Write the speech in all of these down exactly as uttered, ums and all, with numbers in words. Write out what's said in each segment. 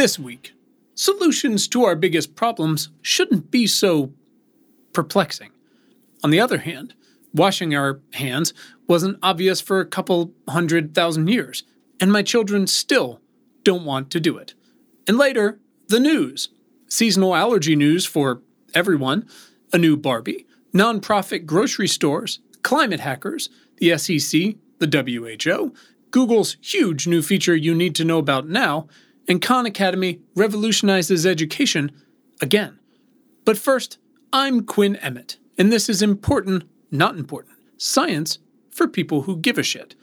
This week, solutions to our biggest problems shouldn't be so perplexing. On the other hand, washing our hands wasn't obvious for a couple hundred thousand years, and my children still don't want to do it. And later, the news. Seasonal allergy news for everyone, a new Barbie, nonprofit grocery stores, climate hackers, the S E C, the W H O, Google's huge new feature you need to know about now, and Khan Academy revolutionizes education again. But first, I'm Quinn Emmett, and this is Important Not Important, science for people who give a shit.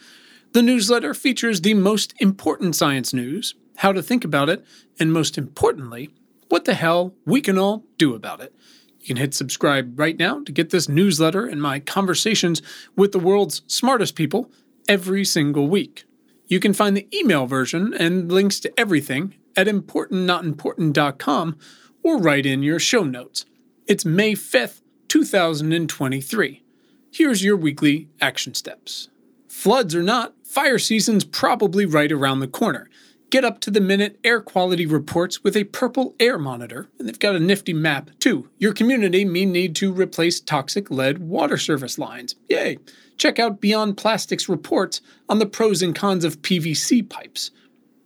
The newsletter features the most important science news, how to think about it, and most importantly, what the hell we can all do about it. You can hit subscribe right now to get this newsletter and my conversations with the world's smartest people every single week. You can find the email version and links to everything at important not important dot com or write in your show notes. It's May fifth, two thousand twenty-three. Here's your weekly action steps. Floods or not, fire season's probably right around the corner. Get up-to-the-minute air quality reports with a Purple Air monitor, and they've got a nifty map, too. Your community may need to replace toxic lead water service lines. Yay! Check out Beyond Plastics reports on the pros and cons of P V C pipes.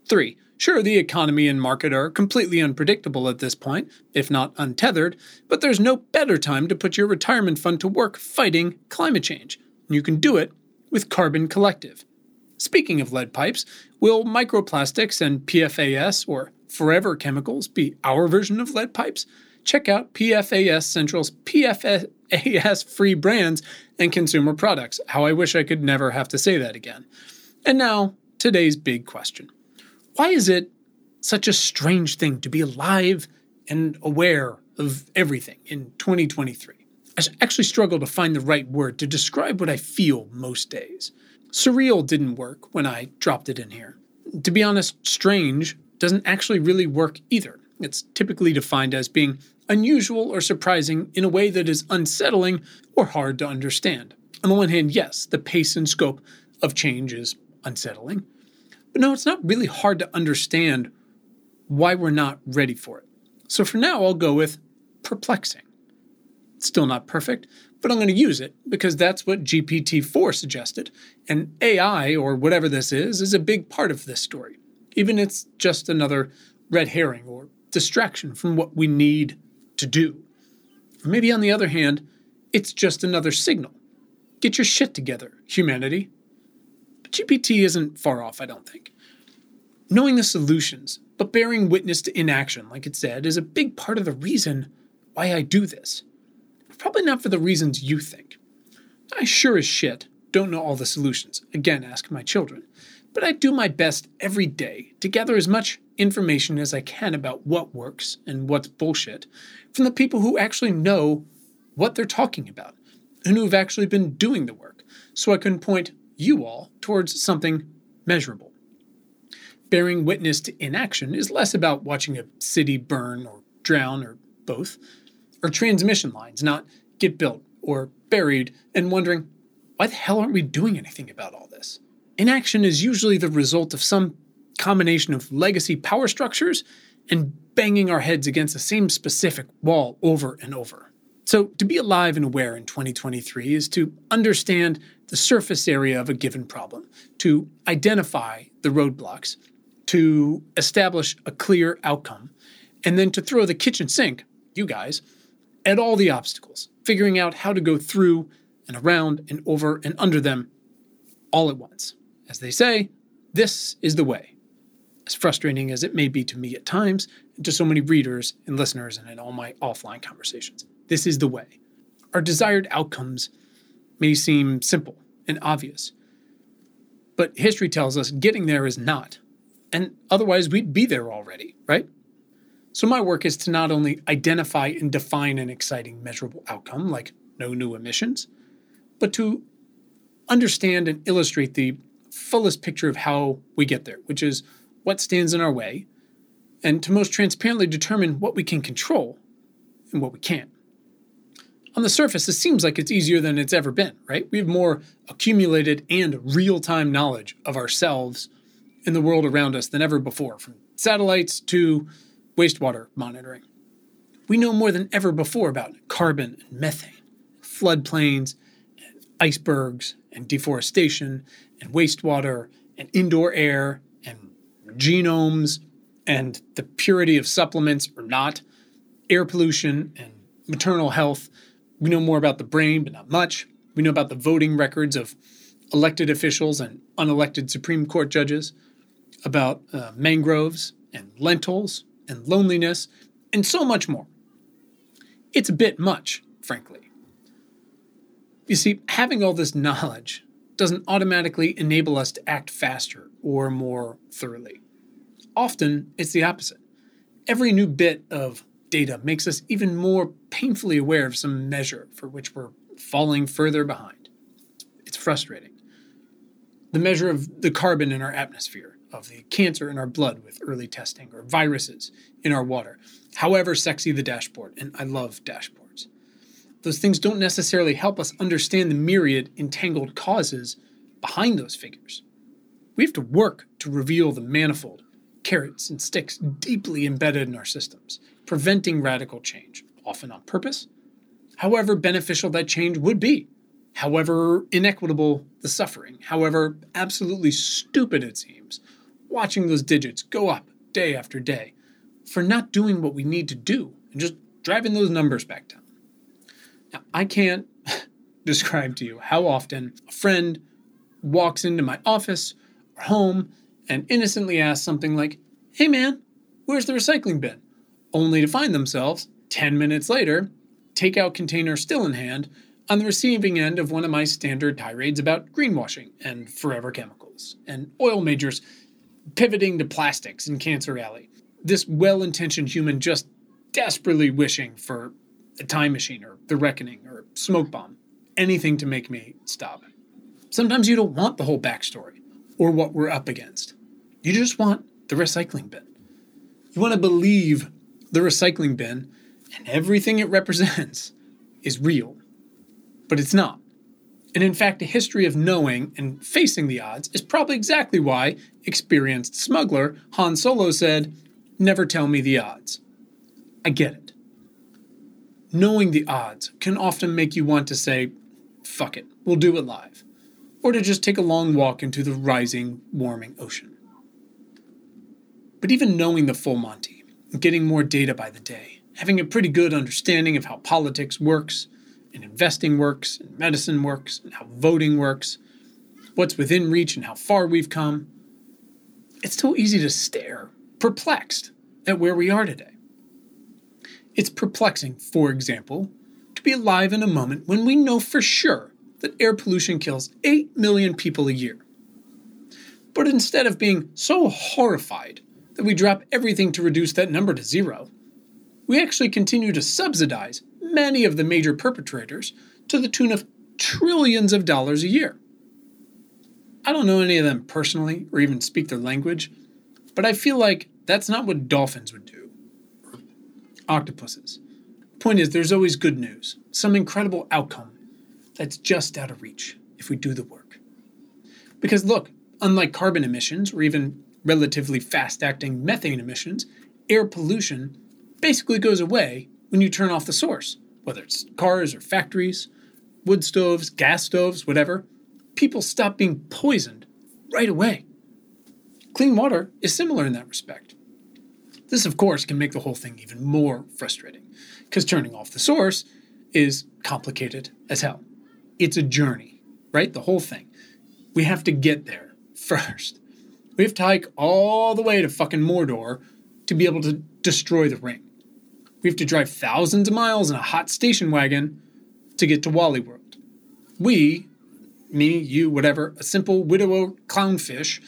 three. Sure, the economy and market are completely unpredictable at this point, if not untethered, but there's no better time to put your retirement fund to work fighting climate change. And you can do it with Carbon Collective. Speaking of lead pipes, will microplastics and P F A S, or forever chemicals, be our version of lead pipes? Check out P F A S Central's P F A S-free brands and consumer products. How I wish I could never have to say that again. And now, today's big question. Why is it such a strange thing to be alive and aware of everything in twenty twenty-three? I actually struggle to find the right word to describe what I feel most days. Surreal didn't work when I dropped it in here. To be honest, strange doesn't actually really work either. It's typically defined as being unusual or surprising in a way that is unsettling or hard to understand. On the one hand, yes, the pace and scope of change is unsettling. But no, it's not really hard to understand why we're not ready for it. So for now, I'll go with perplexing. It's still not perfect, but I'm going to use it because that's what G P T four suggested. And A I, or whatever this is, is a big part of this story. Even if it's just another red herring or distraction from what we need to do. Maybe on the other hand, it's just another signal. Get your shit together, humanity. G P T isn't far off, I don't think. Knowing the solutions, but bearing witness to inaction, like it said, is a big part of the reason why I do this. Probably not for the reasons you think. I sure as shit don't know all the solutions. Again, ask my children. But I do my best every day to gather as much information as I can about what works and what's bullshit from the people who actually know what they're talking about and who've actually been doing the work, so I can point you all towards something measurable. Bearing witness to inaction is less about watching a city burn or drown or both, or transmission lines not get built or buried, and wondering, why the hell aren't we doing anything about all this? Inaction is usually the result of some combination of legacy power structures and banging our heads against the same specific wall over and over. So to be alive and aware in twenty twenty-three is to understand the surface area of a given problem, to identify the roadblocks, to establish a clear outcome, and then to throw the kitchen sink, you guys, at all the obstacles, figuring out how to go through and around and over and under them all at once. As they say, this is the way. As frustrating as it may be to me at times, and to so many readers and listeners and in all my offline conversations. This is the way. Our desired outcomes may seem simple and obvious, but history tells us getting there is not, and otherwise we'd be there already, right? So my work is to not only identify and define an exciting measurable outcome, like no new emissions, but to understand and illustrate the fullest picture of how we get there, which is what stands in our way, and to most transparently determine what we can control and what we can't. On the surface, this seems like it's easier than it's ever been, right? We have more accumulated and real-time knowledge of ourselves and the world around us than ever before, from satellites to wastewater monitoring. We know more than ever before about carbon and methane, floodplains, icebergs, and deforestation, and wastewater, and indoor air, and genomes, and the purity of supplements or not, air pollution, and maternal health. We know more about the brain, but not much. We know about the voting records of elected officials and unelected Supreme Court judges, about uh, mangroves and lentils and loneliness, and so much more. It's a bit much, frankly. You see, having all this knowledge doesn't automatically enable us to act faster or more thoroughly. Often, it's the opposite. Every new bit of data makes us even more painfully aware of some measure for which we're falling further behind. It's frustrating. The measure of the carbon in our atmosphere, of the cancer in our blood with early testing, or viruses in our water, however sexy the dashboard, and I love dashboards. Those things don't necessarily help us understand the myriad entangled causes behind those figures. We have to work to reveal the manifold carrots and sticks deeply embedded in our systems, preventing radical change, often on purpose, however beneficial that change would be, however inequitable the suffering, however absolutely stupid it seems, watching those digits go up day after day for not doing what we need to do and just driving those numbers back down. Now, I can't describe to you how often a friend walks into my office or home and innocently asks something like, "Hey man, where's the recycling bin?" Only to find themselves, ten minutes later, takeout container still in hand, on the receiving end of one of my standard tirades about greenwashing and forever chemicals and oil majors pivoting to plastics in Cancer Alley. This well-intentioned human just desperately wishing for a time machine or the reckoning or smoke bomb, anything to make me stop. Sometimes you don't want the whole backstory or what we're up against. You just want the recycling bin. You want to believe the recycling bin and everything it represents is real. But it's not. And in fact, a history of knowing and facing the odds is probably exactly why experienced smuggler Han Solo said, "Never tell me the odds." I get it. Knowing the odds can often make you want to say, "Fuck it, we'll do it live," or to just take a long walk into the rising, warming ocean. But even knowing the full Monty, getting more data by the day, having a pretty good understanding of how politics works, and investing works, and medicine works, and how voting works, what's within reach and how far we've come, it's so easy to stare, perplexed, at where we are today. It's perplexing, for example, to be alive in a moment when we know for sure that air pollution kills eight million people a year. But instead of being so horrified that we drop everything to reduce that number to zero, we actually continue to subsidize many of the major perpetrators to the tune of trillions of dollars a year. I don't know any of them personally or even speak their language, but I feel like that's not what dolphins would do, or octopuses. Point is, there's always good news, some incredible outcome that's just out of reach if we do the work. Because look, unlike carbon emissions or even relatively fast-acting methane emissions, air pollution basically goes away when you turn off the source, whether it's cars or factories, wood stoves, gas stoves, whatever. People stop being poisoned right away. Clean water is similar in that respect. This, of course, can make the whole thing even more frustrating, because turning off the source is complicated as hell. It's a journey, right? The whole thing. We have to get there first. We have to hike all the way to fucking Mordor to be able to destroy the ring. We have to drive thousands of miles in a hot station wagon to get to Wally World. We, me, you, whatever, a simple widow clownfish,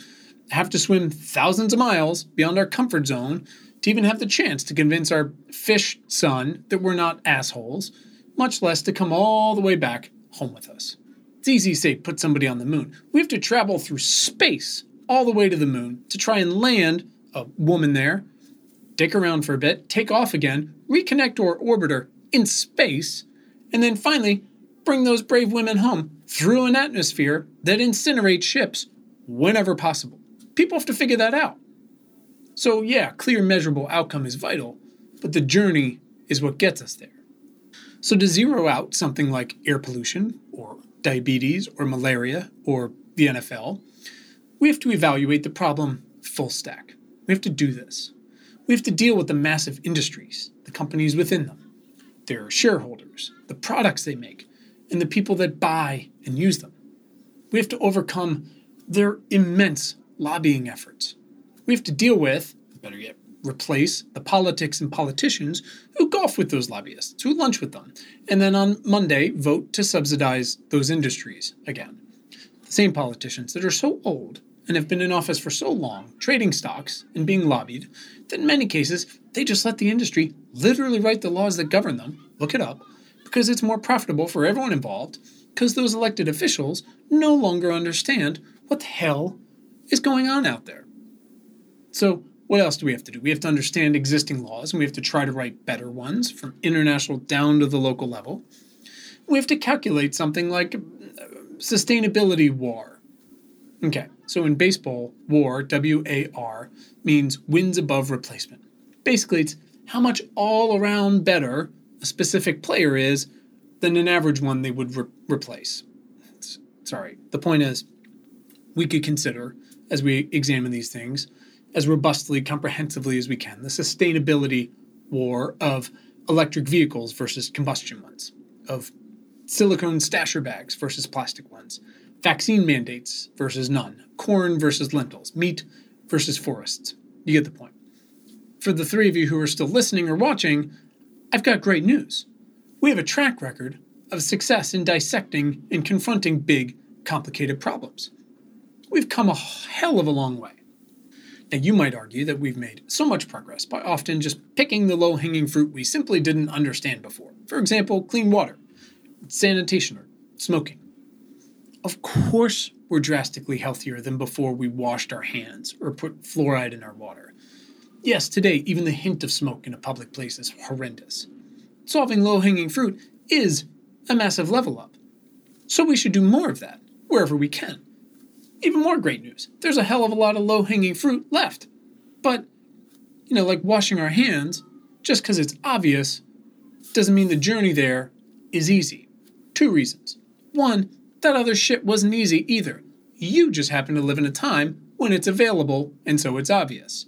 have to swim thousands of miles beyond our comfort zone to even have the chance to convince our fish son that we're not assholes, much less to come all the way back home with us. It's easy to say put somebody on the moon. We have to travel through space all the way to the moon to try and land a woman there, dick around for a bit, take off again, reconnect to our orbiter in space, and then finally bring those brave women home through an atmosphere that incinerates ships whenever possible. People have to figure that out. So yeah, clear measurable outcome is vital, but the journey is what gets us there. So to zero out something like air pollution or diabetes or malaria or the N F L, we have to evaluate the problem full stack. We have to do this. We have to deal with the massive industries, the companies within them, their shareholders, the products they make, and the people that buy and use them. We have to overcome their immense lobbying efforts. We have to deal with, better yet, replace the politics and politicians who golf with those lobbyists, who lunch with them, and then on Monday vote to subsidize those industries again. The same politicians that are so old and have been in office for so long, trading stocks and being lobbied, that in many cases they just let the industry literally write the laws that govern them, look it up, because it's more profitable for everyone involved, because those elected officials no longer understand what the hell is going on out there. So what else do we have to do? We have to understand existing laws, and we have to try to write better ones from international down to the local level. We have to calculate something like sustainability W A R. Okay, so in baseball, W A R, W A R, means wins above replacement. Basically, it's how much all around better a specific player is than an average one they would re- replace. It's, sorry, the point is, we could consider, as we examine these things, as robustly, comprehensively as we can, the sustainability war of electric vehicles versus combustion ones, of silicone stasher bags versus plastic ones, vaccine mandates versus none, corn versus lentils, meat versus forests. You get the point. For the three of you who are still listening or watching, I've got great news. We have a track record of success in dissecting and confronting big, complicated problems. We've come a hell of a long way. Now, you might argue that we've made so much progress by often just picking the low-hanging fruit we simply didn't understand before. For example, clean water, sanitation, or smoking. Of course we're drastically healthier than before we washed our hands or put fluoride in our water. Yes, today, even the hint of smoke in a public place is horrendous. Solving low-hanging fruit is a massive level up. So we should do more of that, wherever we can. Even more great news. There's a hell of a lot of low-hanging fruit left. But, you know, like washing our hands, just because it's obvious, doesn't mean the journey there is easy. Two reasons. One, that other shit wasn't easy either. You just happen to live in a time when it's available, and so it's obvious.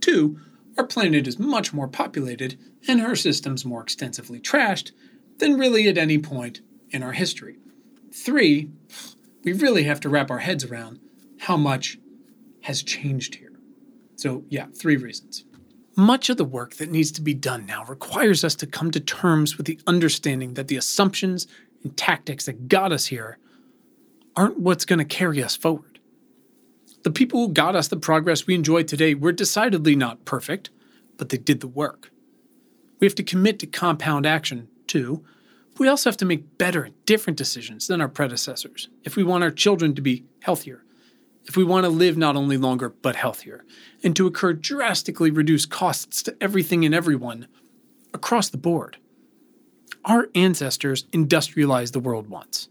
Two, our planet is much more populated and her systems more extensively trashed than really at any point in our history. Three, we really have to wrap our heads around how much has changed here. So yeah, three reasons. Much of the work that needs to be done now requires us to come to terms with the understanding that the assumptions and tactics that got us here aren't what's going to carry us forward. The people who got us the progress we enjoy today were decidedly not perfect, but they did the work. We have to commit to compound action, too. We also have to make better and different decisions than our predecessors if we want our children to be healthier, if we want to live not only longer but healthier, and to incur drastically reduced costs to everything and everyone across the board. Our ancestors industrialized the world once.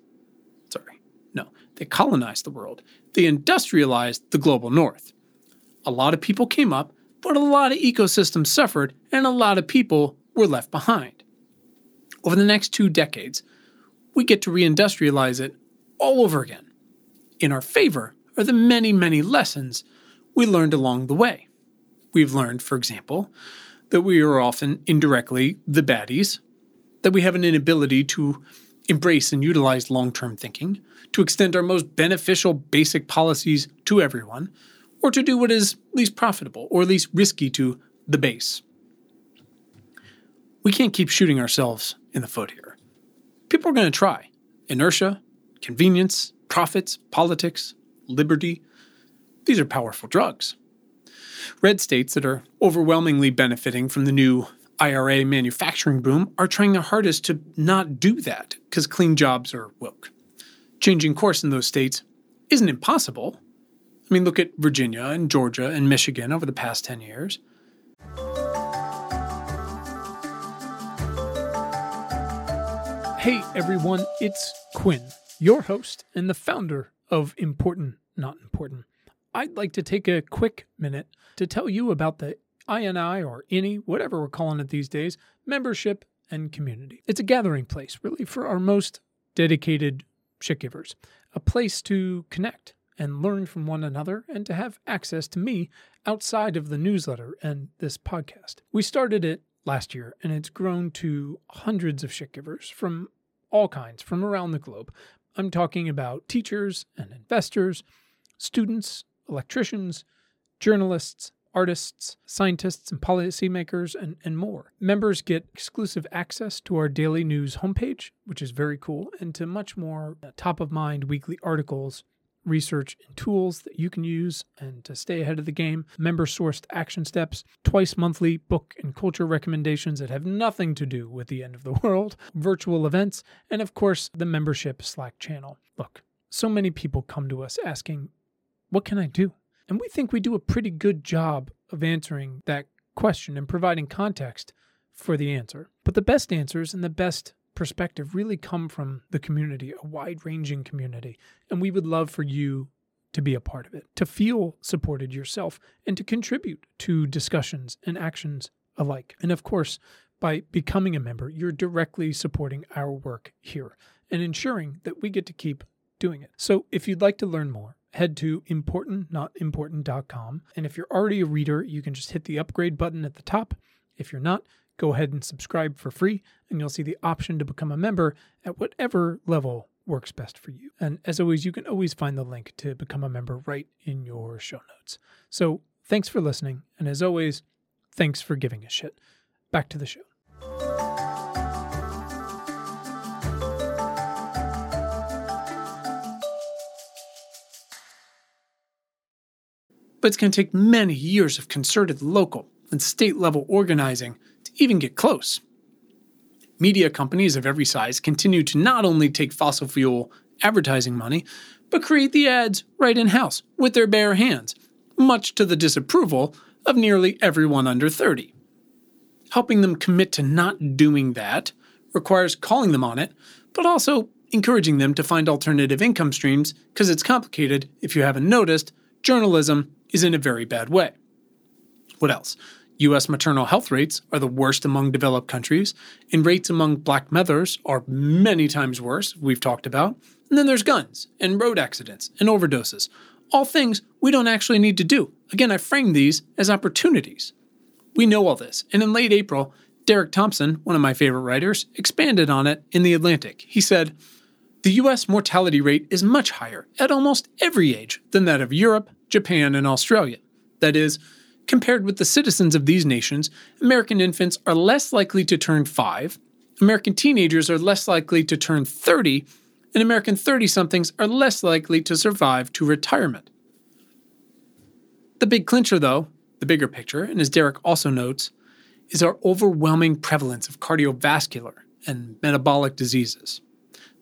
Sorry, no, they colonized the world. They industrialized the global north. A lot of people came up, but a lot of ecosystems suffered, and a lot of people were left behind. Over the next two decades, we get to reindustrialize it all over again. In our favor are the many, many lessons we learned along the way. We've learned, for example, that we are often indirectly the baddies, that we have an inability to embrace and utilize long-term thinking, to extend our most beneficial basic policies to everyone, or to do what is least profitable or least risky to the base. We can't keep shooting ourselves in the foot here. People are going to try. Inertia, convenience, profits, politics, liberty. These are powerful drugs. Red states that are overwhelmingly benefiting from the new I R A manufacturing boom are trying their hardest to not do that because clean jobs are woke. Changing course in those states isn't impossible. I mean, look at Virginia and Georgia and Michigan over the past ten years. Hey everyone, it's Quinn, your host and the founder of Important Not Important. I'd like to take a quick minute to tell you about the I N I, or I N I, whatever we're calling it these days, membership and community. It's a gathering place, really, for our most dedicated shit givers, a place to connect and learn from one another and to have access to me outside of the newsletter and this podcast. We started it last year, and it's grown to hundreds of shit givers from all kinds, from around the globe. I'm talking about teachers and investors, students, electricians, journalists, artists, scientists, and policymakers, and, and more. Members get exclusive access to our daily news homepage, which is very cool, and to much more top-of-mind weekly articles, research, and tools that you can use and to stay ahead of the game, member-sourced action steps, twice-monthly book and culture recommendations that have nothing to do with the end of the world, virtual events, and of course, the membership Slack channel. Look, so many people come to us asking, what can I do? And we think we do a pretty good job of answering that question and providing context for the answer. But the best answers and the best perspective really come from the community, a wide-ranging community. And we would love for you to be a part of it, to feel supported yourself, and to contribute to discussions and actions alike. And of course, by becoming a member, you're directly supporting our work here and ensuring that we get to keep doing it. So if you'd like to learn more, head to important not important dot com. And if you're already a reader, you can just hit the upgrade button at the top. If you're not, go ahead and subscribe for free, and you'll see the option to become a member at whatever level works best for you. And as always, you can always find the link to become a member right in your show notes. So thanks for listening. And as always, thanks for giving a shit. Back to the show. But it's going to take many years of concerted local and state-level organizing to even get close. Media companies of every size continue to not only take fossil fuel advertising money, but create the ads right in-house with their bare hands, much to the disapproval of nearly everyone under thirty. Helping them commit to not doing that requires calling them on it, but also encouraging them to find alternative income streams, because it's complicated. If you haven't noticed, journalism is in a very bad way. What else? U S maternal health rates are the worst among developed countries, and rates among black mothers are many times worse, we've talked about. And then there's guns and road accidents and overdoses, all things we don't actually need to do. Again, I frame these as opportunities. We know all this, and in late April, Derek Thompson, one of my favorite writers, expanded on it in The Atlantic. He said, the U S mortality rate is much higher at almost every age than that of Europe, Japan, and Australia. That is, compared with the citizens of these nations, American infants are less likely to turn five, American teenagers are less likely to turn thirty, and American thirty-somethings are less likely to survive to retirement. The big clincher, though, the bigger picture, and as Derek also notes, is our overwhelming prevalence of cardiovascular and metabolic diseases.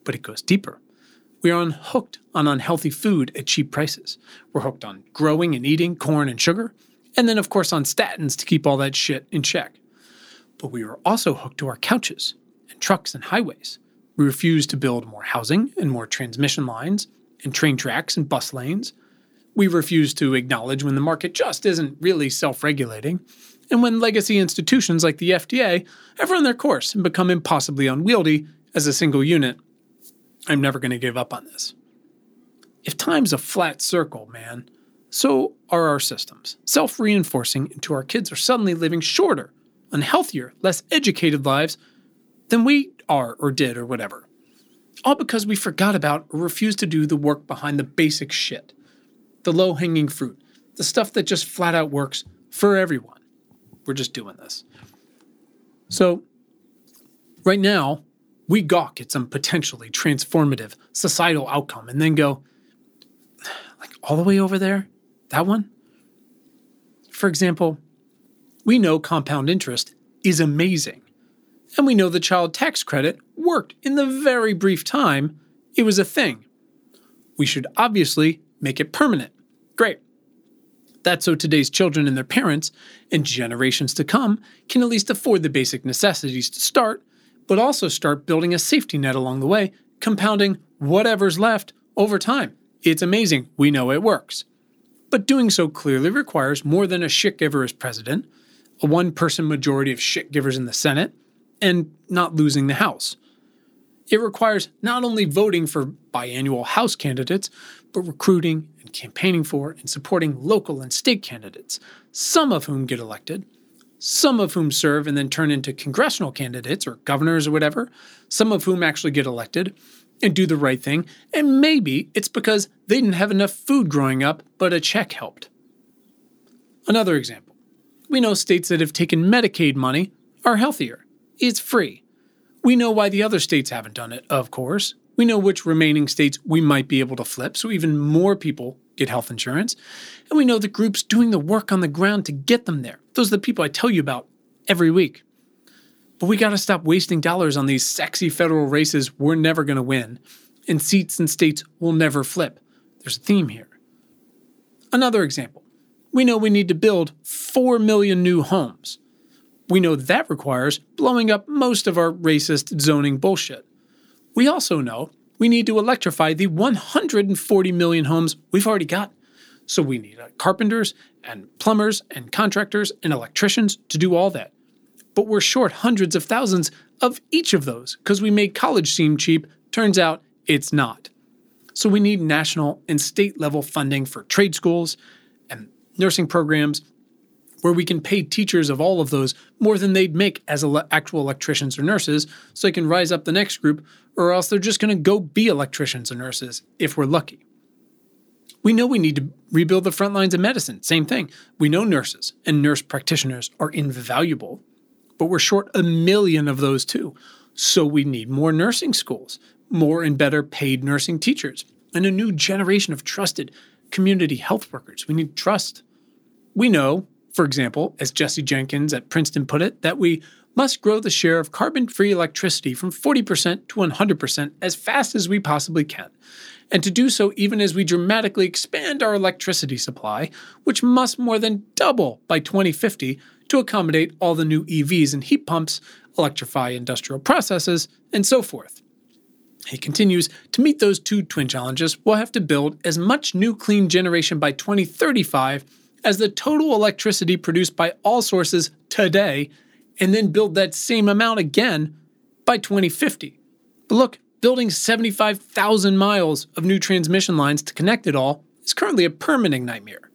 But it goes deeper. We are hooked on unhealthy food at cheap prices. We're hooked on growing and eating corn and sugar, and then of course on statins to keep all that shit in check. But we are also hooked to our couches and trucks and highways. We refuse to build more housing and more transmission lines and train tracks and bus lanes. We refuse to acknowledge when the market just isn't really self-regulating, and when legacy institutions like the F D A have run their course and become impossibly unwieldy as a single unit. I'm never going to give up on this. If time's a flat circle, man, so are our systems, self-reinforcing until our kids are suddenly living shorter, unhealthier, less educated lives than we are or did or whatever. All because we forgot about or refused to do the work behind the basic shit, the low-hanging fruit, the stuff that just flat out works for everyone. We're just doing this. So, right now, we gawk at some potentially transformative societal outcome and then go, like, all the way over there? That one? For example, we know compound interest is amazing. And we know the child tax credit worked in the very brief time it was a thing. We should obviously make it permanent. Great. That's so today's children and their parents and generations to come can at least afford the basic necessities to start, but also start building a safety net along the way, compounding whatever's left over time. It's amazing. We know it works. But doing so clearly requires more than a shit giver as president, a one-person majority of shit givers in the Senate, and not losing the House. It requires not only voting for biannual House candidates, but recruiting and campaigning for and supporting local and state candidates, some of whom get elected, some of whom serve and then turn into congressional candidates or governors or whatever, some of whom actually get elected and do the right thing, and maybe it's because they didn't have enough food growing up, but a check helped. Another example. We know states that have taken Medicaid money are healthier. It's free. We know why the other states haven't done it, of course. We know which remaining states we might be able to flip so even more people get health insurance. And we know the groups doing the work on the ground to get them there. Those are the people I tell you about every week. But we got to stop wasting dollars on these sexy federal races we're never going to win, and seats and states we'll never flip. There's a theme here. Another example. We know we need to build four million new homes. We know that requires blowing up most of our racist zoning bullshit. We also know we need to electrify the one hundred forty million homes we've already got. So we need carpenters and plumbers and contractors and electricians to do all that. But we're short hundreds of thousands of each of those because we made college seem cheap. Turns out it's not. So we need national and state level funding for trade schools and nursing programs, where we can pay teachers of all of those more than they'd make as ele- actual electricians or nurses, so they can rise up the next group, or else they're just going to go be electricians or nurses if we're lucky. We know we need to rebuild the front lines of medicine. Same thing. We know nurses and nurse practitioners are invaluable, but we're short a million of those too. So we need more nursing schools, more and better paid nursing teachers, and a new generation of trusted community health workers. We need trust. We know, for example, as Jesse Jenkins at Princeton put it, that we must grow the share of carbon-free electricity from forty percent to one hundred percent as fast as we possibly can, and to do so even as we dramatically expand our electricity supply, which must more than double by twenty fifty to accommodate all the new E Vs and heat pumps, electrify industrial processes, and so forth. He continues, to meet those two twin challenges, we'll have to build as much new clean generation by twenty thirty-five as the total electricity produced by all sources today, and then build that same amount again by twenty fifty. But look, building seventy-five thousand miles of new transmission lines to connect it all is currently a permitting nightmare.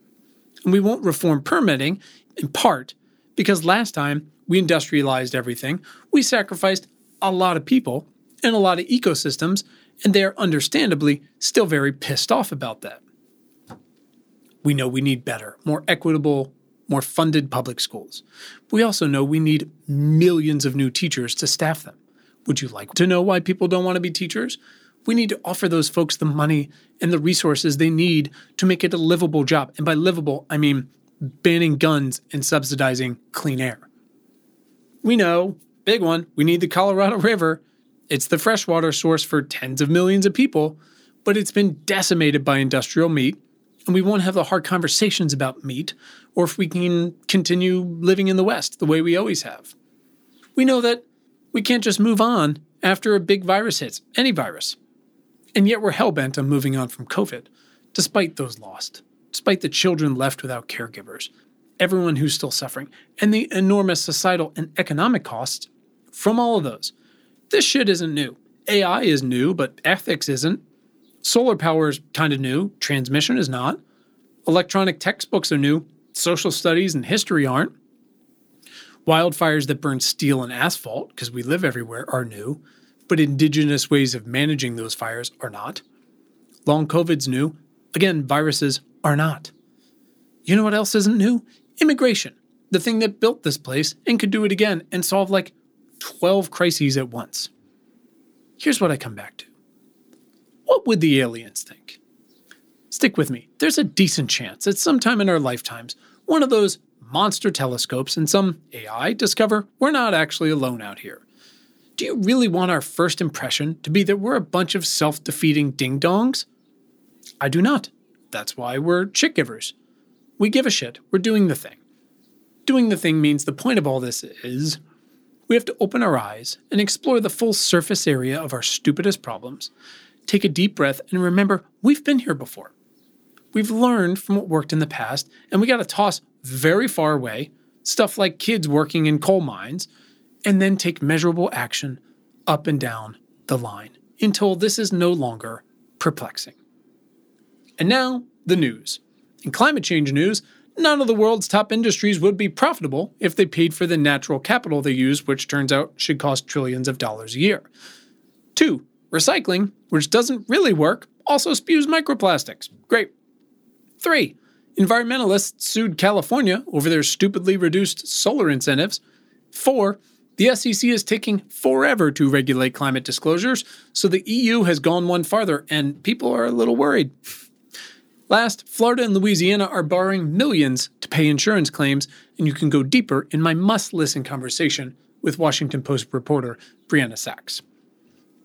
And we won't reform permitting, in part, because last time we industrialized everything, we sacrificed a lot of people and a lot of ecosystems, and they are understandably still very pissed off about that. We know we need better, more equitable, more funded public schools. We also know we need millions of new teachers to staff them. Would you like to know why people don't want to be teachers? We need to offer those folks the money and the resources they need to make it a livable job. And by livable, I mean banning guns and subsidizing clean air. We know, big one, we need the Colorado River. It's the freshwater source for tens of millions of people, but it's been decimated by industrial meat. And we won't have the hard conversations about meat, or if we can continue living in the West the way we always have. We know that we can't just move on after a big virus hits, any virus. And yet we're hell-bent on moving on from COVID, despite those lost, despite the children left without caregivers, everyone who's still suffering, and the enormous societal and economic costs from all of those. This shit isn't new. A I is new, but ethics isn't. Solar power is kind of new. Transmission is not. Electronic textbooks are new. Social studies and history aren't. Wildfires that burn steel and asphalt, because we live everywhere, are new. But indigenous ways of managing those fires are not. Long COVID's new. Again, viruses are not. You know what else isn't new? Immigration. The thing that built this place and could do it again and solve like twelve crises at once. Here's what I come back to. What would the aliens think? Stick with me. There's a decent chance that sometime in our lifetimes, one of those monster telescopes and some A I discover we're not actually alone out here. Do you really want our first impression to be that we're a bunch of self-defeating ding-dongs? I do not. That's why we're shit givers. We give a shit. We're doing the thing. Doing the thing means the point of all this is we have to open our eyes and explore the full surface area of our stupidest problems. Take a deep breath and remember, we've been here before. We've learned from what worked in the past, and we got to toss very far away stuff like kids working in coal mines, and then take measurable action up and down the line until this is no longer perplexing. And now, the news. In climate change news, none of the world's top industries would be profitable if they paid for the natural capital they use, which turns out should cost trillions of dollars a year. Two, recycling, which doesn't really work, also spews microplastics. Great. Three, environmentalists sued California over their stupidly reduced solar incentives. Four, the S E C is taking forever to regulate climate disclosures, so the E U has gone one farther, and people are a little worried. Last, Florida and Louisiana are borrowing millions to pay insurance claims, and you can go deeper in my must-listen conversation with Washington Post reporter Brianna Sachs.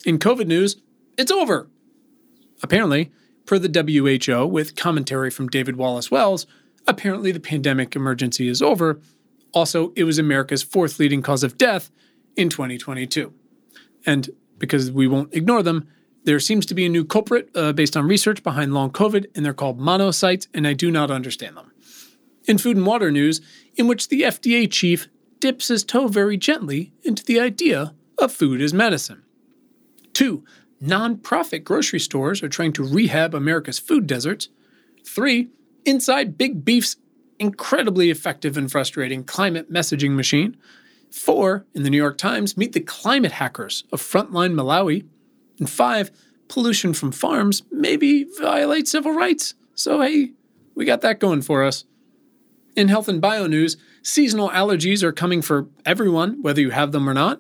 In COVID news, it's over! Apparently, per the W H O, with commentary from David Wallace-Wells, apparently the pandemic emergency is over. Also, it was America's fourth leading cause of death in twenty twenty-two. And because we won't ignore them, there seems to be a new culprit uh, based on research behind long COVID, and they're called monocytes, and I do not understand them. In food and water news, in which the F D A chief dips his toe very gently into the idea of food as medicine. Two, nonprofit grocery stores are trying to rehab America's food deserts. Three, inside Big Beef's incredibly effective and frustrating climate messaging machine. Four, in the New York Times, meet the climate hackers of frontline Malawi. And five, pollution from farms maybe violates civil rights. So hey, we got that going for us. In health and bio news, seasonal allergies are coming for everyone, whether you have them or not.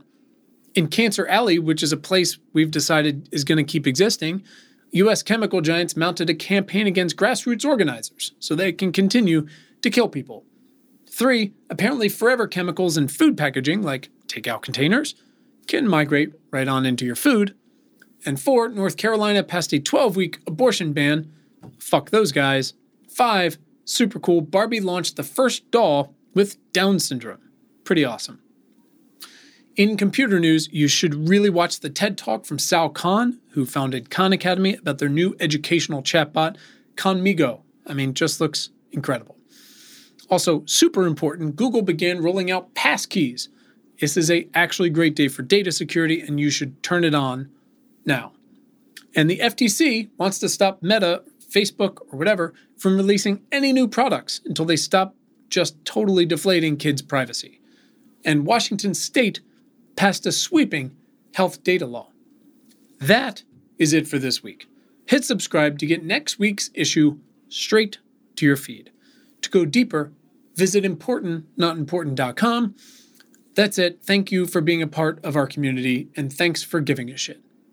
In Cancer Alley, which is a place we've decided is going to keep existing, U S chemical giants mounted a campaign against grassroots organizers so they can continue to kill people. Three, apparently forever chemicals in food packaging, like takeout containers, can migrate right on into your food. And four, North Carolina passed a twelve-week abortion ban. Fuck those guys. Five, super cool, Barbie launched the first doll with Down syndrome. Pretty awesome. In computer news, you should really watch the TED Talk from Sal Khan, who founded Khan Academy, about their new educational chatbot, Khanmigo. I mean, just looks incredible. Also, super important, Google began rolling out passkeys. This is a actually great day for data security, and you should turn it on now. And the F T C wants to stop Meta, Facebook, or whatever from releasing any new products until they stop just totally deflating kids' privacy. And Washington State passed a sweeping health data law. That is it for this week. Hit subscribe to get next week's issue straight to your feed. To go deeper, visit important not important dot com. That's it. Thank you for being a part of our community, and thanks for giving a shit.